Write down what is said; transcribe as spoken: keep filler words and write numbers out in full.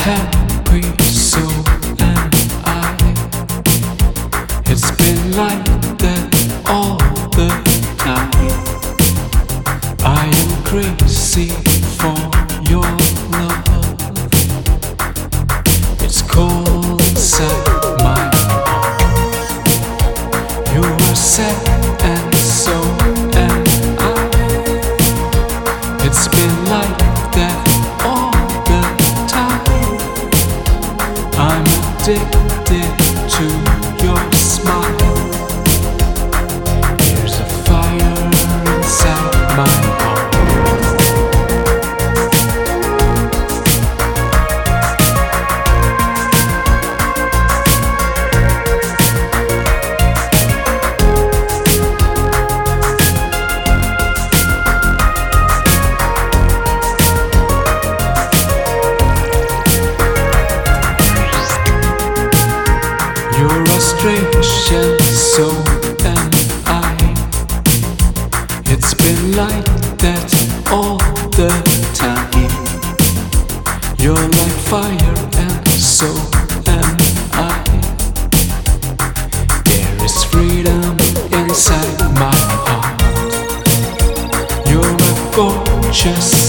happy soul and I. It's been like that all the night. I am crazy for your love. It's cold inside my heart. You are sad and so am I. It's been like that all the time. I'm addicted to your smile. There's a fire inside my heart. You're a stranger, so am I. It's been like that all the time. You're like fire and so am I. There is freedom inside my heart. You're a gorgeous